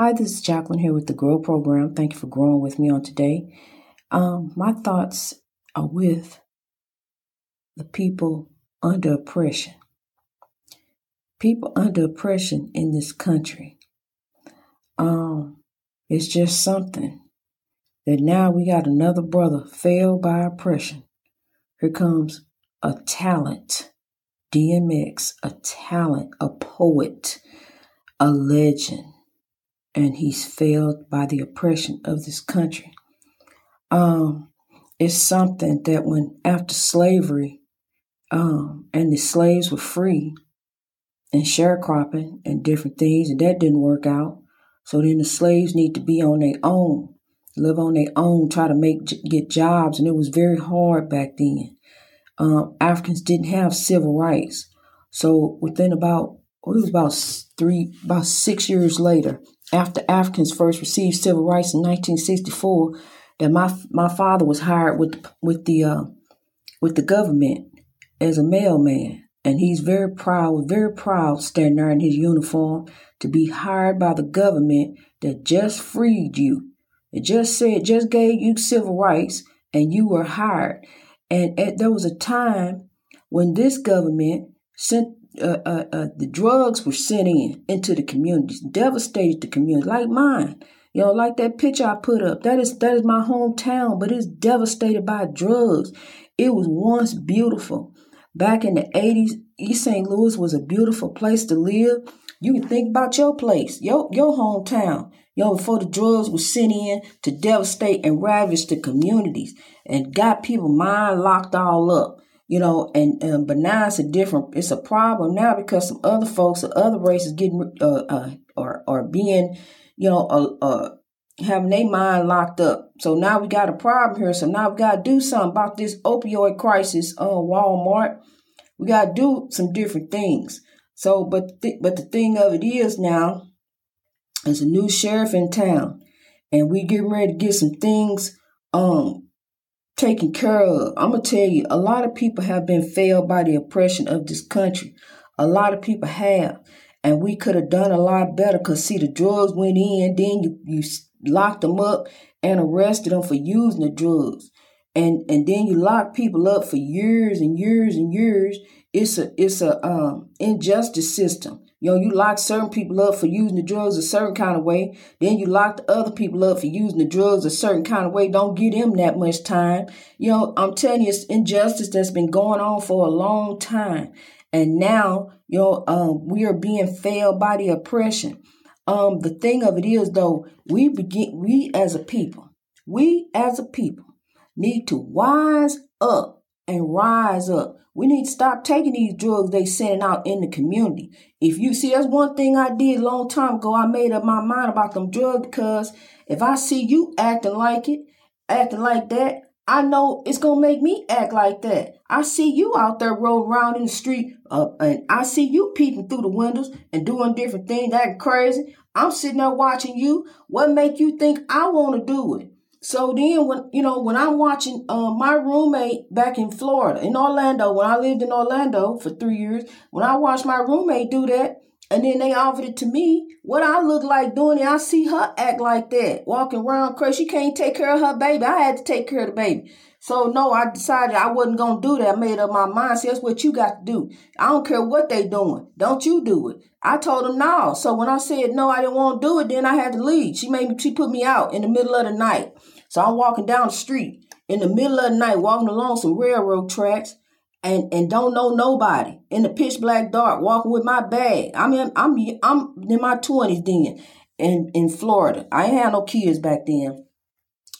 Hi, this is Jacqueline here with the GROW program. Thank you for growing with me on today. My thoughts are with the people under oppression. People under oppression in this country. It's just something that now we got another brother failed by oppression. Here comes a talent, DMX, a talent, a poet, a legend, and he's failed by the oppression of this country. It's something that when after slavery, and the slaves were free and sharecropping and different things, and that didn't work out. So then the slaves need to be on their own, live on their own, try to get jobs, and it was very hard back then. Africans didn't have civil rights. So within about 6 years later, after Africans first received civil rights in 1964, that my father was hired with the government as a mailman, and he's very proud, standing there in his uniform to be hired by the government that just freed you. It just gave you civil rights, and you were hired. And there was a time when this government sent the drugs were sent into the communities, devastated the community, like mine. You know, like that picture I put up. That is my hometown, but it's devastated by drugs. It was once beautiful. Back in the 80s, East St. Louis was a beautiful place to live. You can think about your place, your hometown, before the drugs were sent in to devastate and ravage the communities and got people's mind locked all up, but now it's a problem now because some other folks of other races getting, being, having their mind locked up. So now we got a problem here. So now we got to do something about this opioid crisis on Walmart. We got to do some different things. So, but the thing of it is now, there's a new sheriff in town, and we getting ready to get some things taken care of. I'm gonna tell you, a lot of people have been failed by the oppression of this country. A lot of people have, and we could have done a lot better. Cause see, the drugs went in, then you locked them up and arrested them for using the drugs, and then you lock people up for years and years and years. It's a injustice system. You lock certain people up for using the drugs a certain kind of way. Then you lock the other people up for using the drugs a certain kind of way. Don't give them that much time. I'm telling you, it's injustice that's been going on for a long time. And now, we are being failed by the oppression. The thing of it is, though, we as a people need to wise up and rise up. We need to stop taking these drugs they sending out in the community. If you see, that's one thing I did a long time ago. I made up my mind about them drugs because if I see you acting like that, I know it's going to make me act like that. I see you out there rolling around in the street and I see you peeping through the windows and doing different things, acting crazy. I'm sitting there watching you. What make you think I want to do it? So then when I'm watching my roommate back in Florida, in Orlando, when I lived in Orlando for 3 years, when I watched my roommate do that and then they offered it to me, what I look like doing it, I see her act like that, walking around crazy. She can't take care of her baby. I had to take care of the baby. So no, I decided I wasn't going to do that. I made up my mind. See, that's what you got to do. I don't care what they doing. Don't you do it. I told them no. So when I said no, I didn't want to do it, then I had to leave. She put me out in the middle of the night. So I'm walking down the street in the middle of the night, walking along some railroad tracks and don't know nobody in the pitch black dark, walking with my bag. I'm in my 20s then in Florida. I ain't had no kids back then.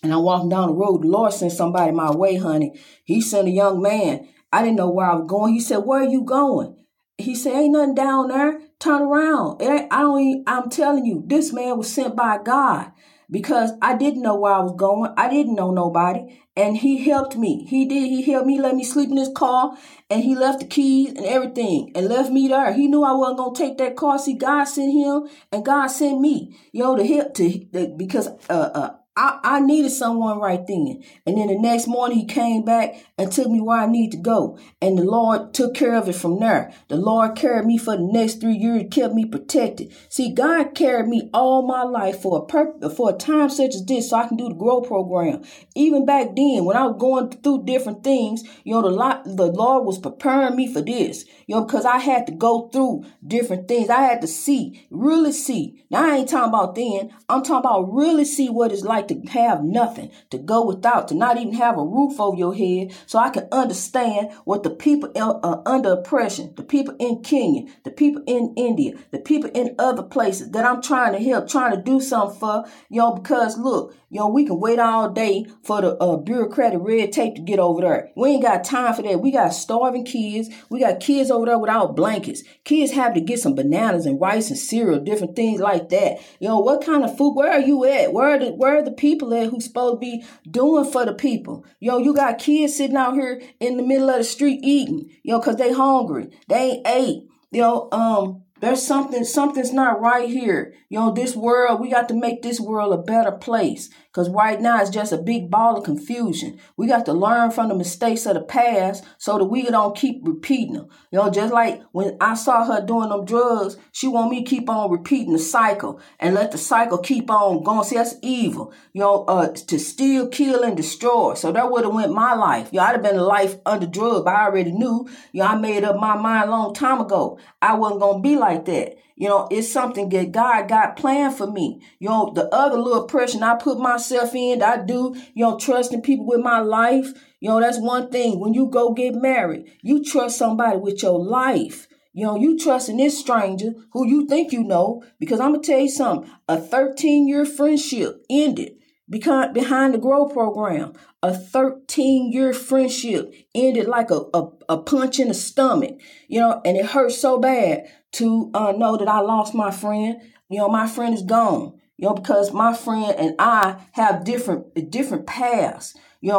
And I'm walking down the road. The Lord sent somebody my way, honey. He sent a young man. I didn't know where I was going. He said, "Where are you going?" He said, "Ain't nothing down there. Turn around." I'm telling you, this man was sent by God because I didn't know where I was going. I didn't know nobody. And he helped me. He helped me, let me sleep in his car. And he left the keys and everything and left me there. He knew I wasn't going to take that car. See, God sent him and God sent me, because I needed someone right then. And then the next morning he came back and took me where I need to go. And the Lord took care of it from there. The Lord carried me for the next 3 years, kept me protected. See, God carried me all my life for a purpose, for a time such as this, so I can do the GROW program. Even back then, when I was going through different things, the Lord was preparing me for this, because I had to go through different things. I had to see, really see. Now, I ain't talking about then. I'm talking about really see what it's like to have nothing, to go without, to not even have a roof over your head, so I can understand what the people are under oppression, the people in Kenya, the people in India, the people in other places that I'm trying to help, trying to do something for, because look, we can wait all day for the bureaucratic red tape to get over there. We ain't got time for that. We got starving kids. We got kids over there without blankets. Kids have to get some bananas and rice and cereal, different things like that. What kind of food? Where are you at? Where are the people at who's supposed to be doing for the people? You got kids sitting out here in the middle of the street eating, because they hungry. They ain't ate. There's something's not right here. This world, we got to make this world a better place. Because right now it's just a big ball of confusion. We got to learn from the mistakes of the past so that we don't keep repeating them. Just like when I saw her doing them drugs, she want me to keep on repeating the cycle and let the cycle keep on going. See, that's evil. To steal, kill, and destroy. So that would have went my life. I'd have been a life under drug, but I already knew. I made up my mind a long time ago. I wasn't going to be like that. It's something that God got planned for me. The other little oppression I put myself in, I do, trusting people with my life. That's one thing. When you go get married, you trust somebody with your life. You trusting this stranger who you think you know, because I'm going to tell you something. A 13-year friendship ended behind the GROW program. A 13-year friendship ended like a punch in the stomach, and it hurt so bad to know that I lost my friend. My friend is gone, because my friend and I have different paths. They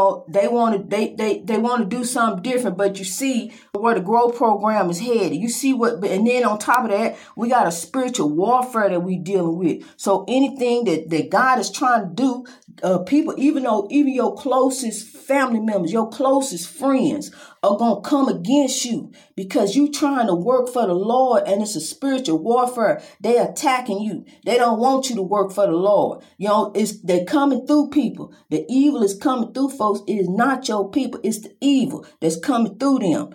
want to do something different, but you see where the GROW program is headed. You see what, and then on top of that, we got a spiritual warfare that we dealing with. So anything that God is trying to do, people, even your closest family members, your closest friends are going to come against you because you trying to work for the Lord, and it's a spiritual warfare. They attacking you. They don't want you to work for the Lord. They're coming through people. The evil is coming through folks. It is not your people. It's the evil that's coming through them,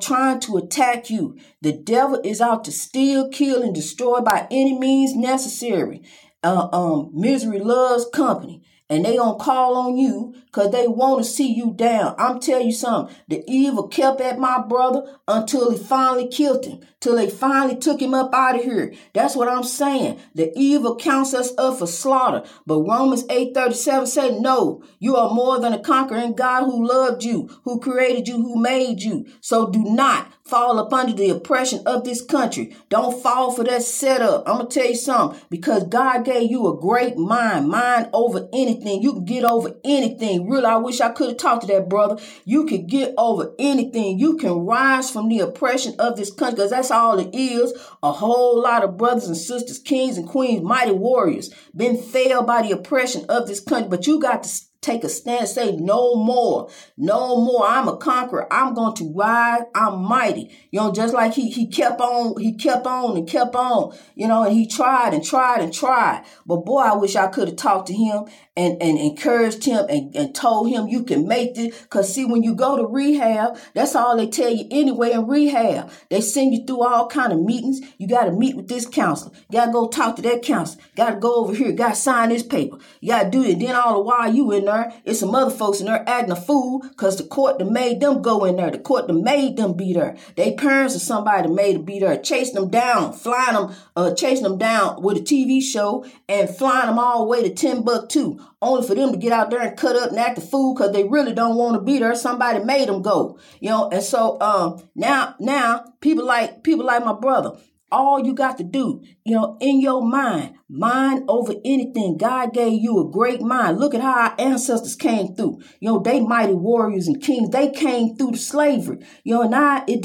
trying to attack you. The devil is out to steal, kill, and destroy by any means necessary. Misery loves company. And they gonna call on you because they want to see you down. I'm telling you something. The evil kept at my brother until he finally killed him. Till they finally took him up out of here. That's what I'm saying. The evil counts us up for slaughter. But Romans 8:37 said, no, you are more than a conqueror in God who loved you, who created you, who made you. So do not fall up under the oppression of this country. Don't fall for that setup. I'm going to tell you something. Because God gave you a great mind over anything. You can get over anything. Really, I wish I could have talked to that brother. You can get over anything. You can rise from the oppression of this country. Because that's all it is. A whole lot of brothers and sisters, kings and queens, mighty warriors, been failed by the oppression of this country. But you got to take a stand, say no more, no more. I'm a conqueror. I'm going to rise. I'm mighty. Just like he kept on, and he tried. But boy, I wish I could have talked to him and encouraged him and told him you can make this. Because see, when you go to rehab, that's all they tell you anyway in rehab. They send you through all kind of meetings. You got to meet with this counselor. You got to go talk to that counselor. Got to go over here. Got to sign this paper. You got to do it. Then all the while you in there. It's some other folks in there acting a fool because the court that made them go in there. The court that made them be there. Their parents or somebody made them be there. Chasing them down with a TV show and flying them all the way to Timbuktu. Only for them to get out there and cut up and act a fool because they really don't want to be there. Somebody made them go. And so now people like my brother. all you got to do, in your mind over anything. God gave you a great mind. Look at how our ancestors came through. They mighty warriors and kings. They came through slavery. And it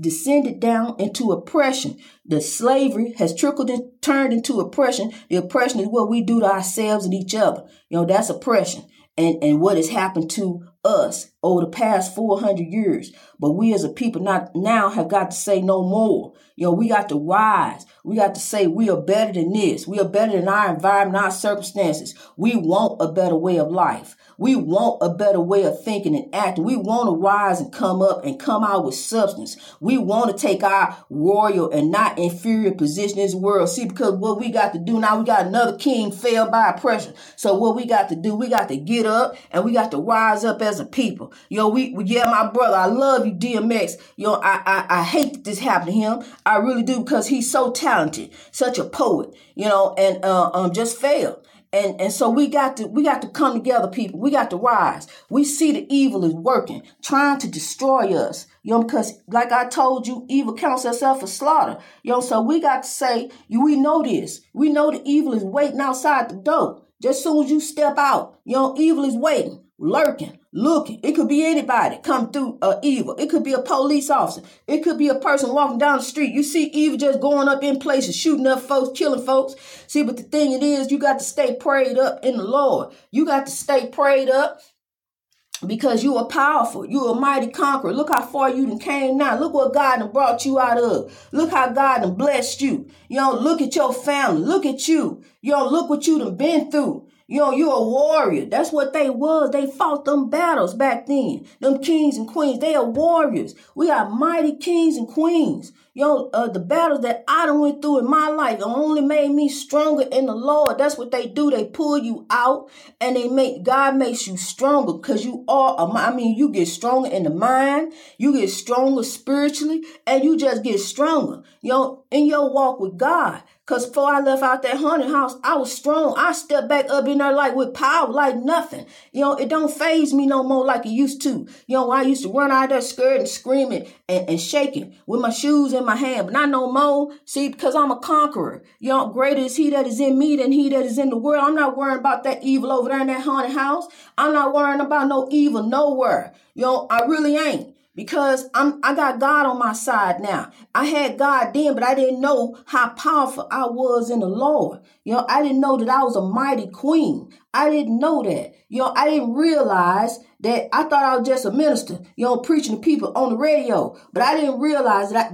descended down into oppression. The slavery has trickled and turned into oppression. The oppression is what we do to ourselves and each other. That's oppression. And what has happened to us over the past 400 years. But we as a people now have got to say no more. We got to rise. We got to say we are better than this. We are better than our environment, our circumstances. We want a better way of life. We want a better way of thinking and acting. We want to rise and come up and come out with substance. We want to take our royal and not inferior position in this world. See, because what we got to do now, we got another king failed by oppression. So what we got to do, we got to get up and we got to rise up as a people. My brother, I love you, DMX. I hate that this happened to him. I really do, because he's so talented, such a poet, and just failed. And so we got to come together, people. We got to rise. We see the evil is working, trying to destroy us. Because like I told you, evil counts herself for slaughter. So we got to say, we know this. We know the evil is waiting outside the door. Just as soon as you step out, evil is waiting, lurking, looking. It could be anybody come through evil. It could be a police officer. It could be a person walking down the street. You see evil just going up in places, shooting up folks, killing folks. See, but the thing it is, you got to stay prayed up in the Lord. You got to stay prayed up because you are powerful. You are a mighty conqueror. Look how far you done came now. Look what God done brought you out of. Look how God done blessed you. Look at your family. Look at you. Look what you done been through. You're a warrior. That's what they was. They fought them battles back then. Them kings and queens, they are warriors. We are mighty kings and queens. The battles that I done went through in my life only made me stronger in the Lord. That's what they do. They pull you out and God makes you stronger because you get stronger in the mind, you get stronger spiritually, and you just get stronger, in your walk with God. Because before I left out that haunted house, I was strong. I stepped back up in there like with power, like nothing. It don't faze me no more like it used to. I used to run out of there scared and screaming and shaking with my shoes in my hand. But not no more. See, because I'm a conqueror. Greater is he that is in me than he that is in the world. I'm not worrying about that evil over there in that haunted house. I'm not worrying about no evil nowhere. I really ain't. Because I got God on my side now. I had God then, but I didn't know how powerful I was in the Lord. I didn't know that I was a mighty queen. I didn't know that. I didn't realize that. I thought I was just a minister, preaching to people on the radio. But I didn't realize that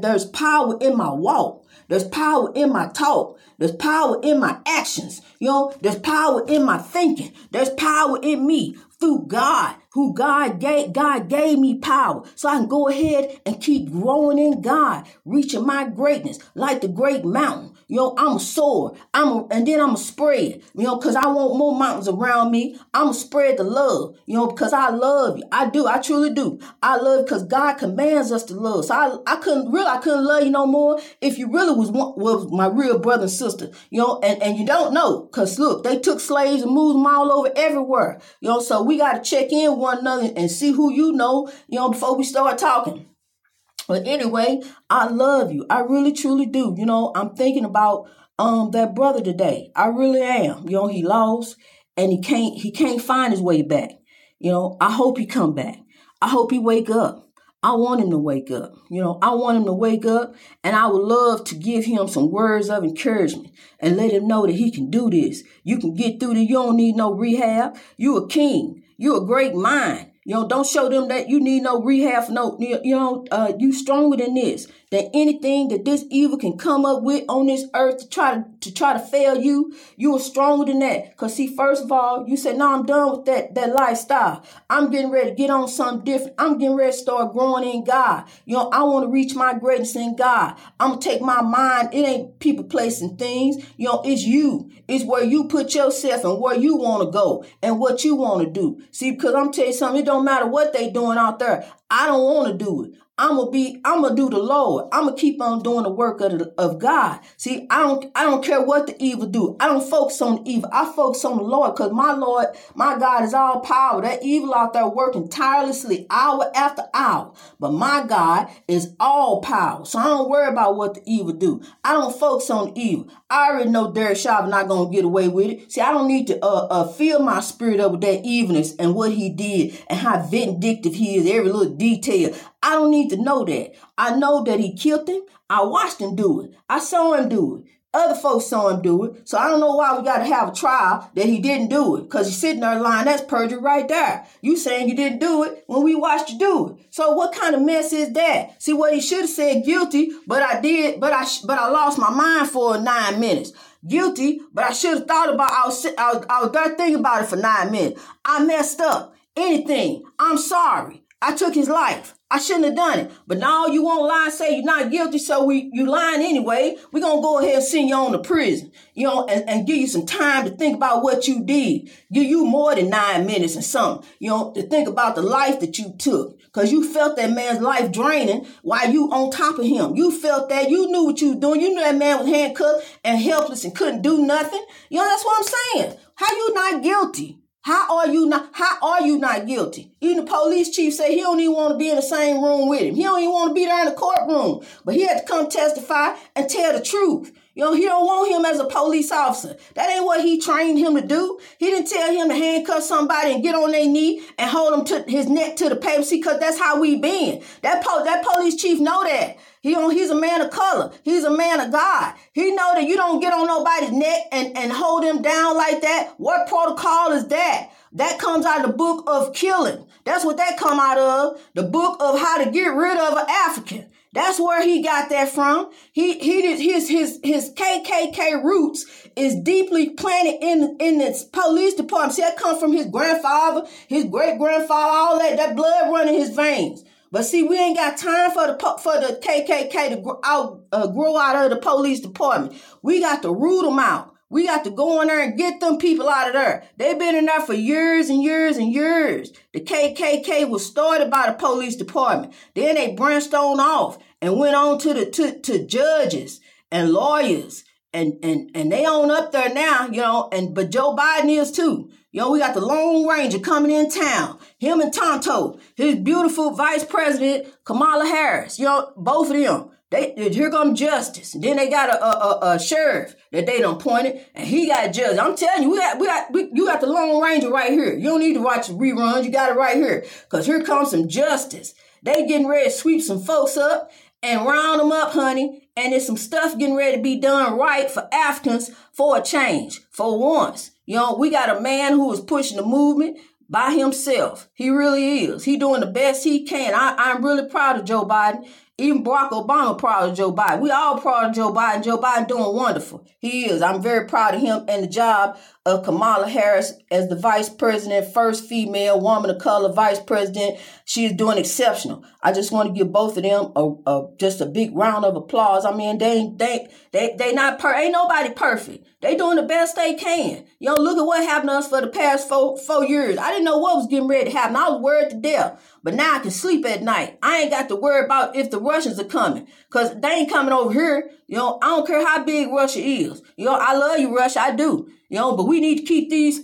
there's power in my walk. There's power in my talk. There's power in my actions. There's power in my thinking. There's power in me. Through God, who God gave me power. So I can go ahead and keep growing in God, reaching my greatness like the great mountain. I'm a soar. And then I'm a spread, because I want more mountains around me. I'm a spread the love, because I love you. I do. I truly do. I love because God commands us to love. So I couldn't love you no more if you really was my real brother and sister, and you don't know, because look, they took slaves and moved them all over everywhere. So we got to check in one another and see who you know, before we start talking. But anyway, I love you. I really, truly do. I'm thinking about that brother today. I really am. He lost and he can't find his way back. I hope he come back. I hope he wake up. I want him to wake up. I want him to wake up, and I would love to give him some words of encouragement and let him know that he can do this. You can get through this. You don't need no rehab. You a king. You a great mind. Don't show them that you need no rehab. No, you stronger than this. Than anything that this evil can come up with on this earth to try to fail you. You are stronger than that. Because see, first of all, you said, no, I'm done with that lifestyle. I'm getting ready to get on something different. I'm getting ready to start growing in God. I want to reach my greatness in God. I'm going to take my mind. It ain't people, place, and things. It's you. It's where you put yourself and where you want to go and what you want to do. See, because I'm telling you something, it don't matter what they doing out there. I don't want to do it. I'm gonna do the Lord. I'm gonna keep on doing the work of God. See, I don't care what the evil do. I don't focus on the evil. I focus on the Lord, because my Lord, my God is all power. That evil out there working tirelessly hour after hour. But my God is all power. So I don't worry about what the evil do. I don't focus on the evil. I already know Derek Chauvin not gonna get away with it. See, I don't need to fill my spirit up with that evilness and what he did and how vindictive he is, every little detail. I don't need to know that. I know that he killed him. I watched him do it. I saw him do it. Other folks saw him do it. So I don't know why we got to have a trial that he didn't do it. Because he's sitting there lying. That's perjury right there. You saying you didn't do it when we watched you do it. So what kind of mess is that? See, what he should have said, guilty, but I did, but I lost my mind for 9 minutes. Guilty, but I should have thought about it. I was there thinking about it for 9 minutes. I messed up. Anything. I'm sorry. I took his life. I shouldn't have done it. But now you won't lie and say you're not guilty, so you lying anyway. We're going to go ahead and send you on to prison, and give you some time to think about what you did. Give you more than 9 minutes and something, to think about the life that you took. Because you felt that man's life draining while you on top of him. You felt that. You knew what you were doing. You knew that man was handcuffed and helpless and couldn't do nothing. That's what I'm saying. How you not guilty? How are you not guilty? Even the police chief said he don't even want to be in the same room with him. He don't even want to be there in the courtroom. But he had to come testify and tell the truth. He don't want him as a police officer. That ain't what he trained him to do. He didn't tell him to handcuff somebody and get on their knee and hold him to his neck to the pavement. See, because that's how we been. That police chief know that. He's a man of color. He's a man of God. He know that you don't get on nobody's neck and hold them down like that. What protocol is that? That comes out of the book of killing. That's what that come out of. The book of how to get rid of an African. That's where he got that from. His KKK roots is deeply planted in this police department. See, that comes from his grandfather, his great grandfather, all that blood running his veins. But see, we ain't got time for the KKK to grow out of the police department. We got to root them out. We got to go in there and get them people out of there. They've been in there for years and years and years. The KKK was started by the police department. Then they branched on off and went on to judges and lawyers. And they on up there now, but Joe Biden is too. We got the Lone Ranger coming in town. Him and Tonto, his beautiful vice president, Kamala Harris. Both of them. Here come justice. Then they got a sheriff that they done appointed, and he got judge. I'm telling you, you got the Lone Ranger right here. You don't need to watch the reruns. You got it right here, because here comes some justice. They getting ready to sweep some folks up and round them up, honey. And there's some stuff getting ready to be done right for Africans for a change, for once. We got a man who is pushing the movement by himself. He really is. He doing the best he can. I'm really proud of Joe Biden. Even Barack Obama proud of Joe Biden. We all proud of Joe Biden. Joe Biden doing wonderful. He is. I'm very proud of him and the job of Kamala Harris as the vice president, first female woman of color vice president. She is doing exceptional. I just want to give both of them just a big round of applause. I mean, ain't nobody perfect. They doing the best they can. Look at what happened to us for the past four years. I didn't know what was getting ready to happen. I was worried to death. But now I can sleep at night. I ain't got to worry about if the Russians are coming, because they ain't coming over here. I don't care how big Russia is. I love you, Russia. I do. But we need to keep these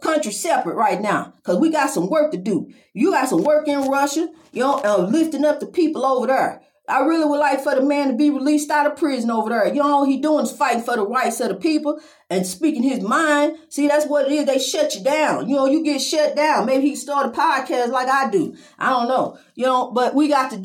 countries separate right now, because we got some work to do. You got some work in Russia, lifting up the people over there. I really would like for the man to be released out of prison over there. All he doing is fighting for the rights of the people and speaking his mind. See, that's what it is. They shut you down. You get shut down. Maybe he start a podcast like I do. I don't know. But we got to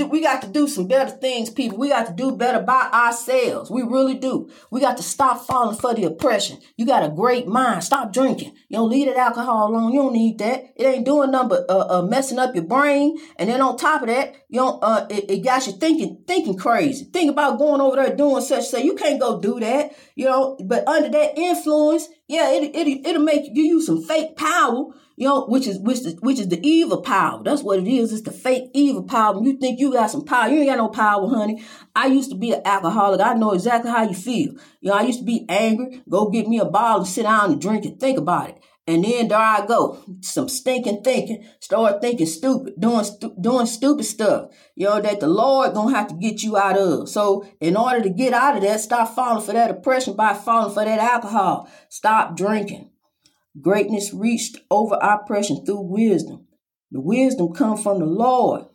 do some better things, people. We got to do better by ourselves. We really do. We got to stop falling for the oppression. You got a great mind. Stop drinking. Leave that alcohol alone. You don't need that. It ain't doing nothing but messing up your brain. And then on top of that, it got you thinking crazy. Think about going over there doing such thing. You can't go do that. But under that influence, it'll make you use some fake power. which is the evil power. That's what it is. It's the fake evil power. When you think you got some power, you ain't got no power, honey. I used to be an alcoholic. I know exactly how you feel. You know, I used to be angry. Go get me a bottle and sit down and drink and think about it. And then there I go, some stinking thinking, start thinking stupid, doing stupid stuff, you know, that the Lord gonna have to get you out of. So in order to get out of that, stop falling for that oppression by falling for that alcohol. Stop drinking. Greatness reached over oppression through wisdom. The wisdom come from the Lord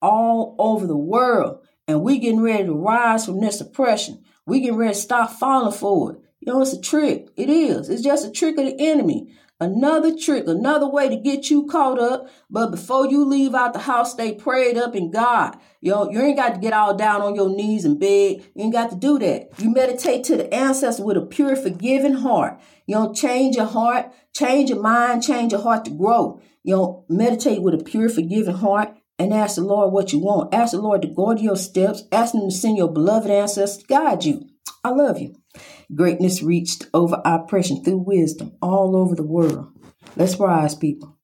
all over the world. And we getting ready to rise from this oppression. We getting ready to stop falling for it. You know, it's a trick. It is. It's just a trick of the enemy. Another trick, another way to get you caught up. But before you leave out the house, stay prayed up in God. You ain't got to get all down on your knees and beg. You ain't got to do that. You meditate to the ancestor with a pure, forgiving heart. You know, change your heart, change your mind, change your heart to grow. You know, meditate with a pure, forgiving heart and ask the Lord what you want. Ask the Lord to guard your steps. Ask him to send your beloved ancestor to guide you. I love you. Greatness reached over oppression through wisdom all over the world. Let's rise, people.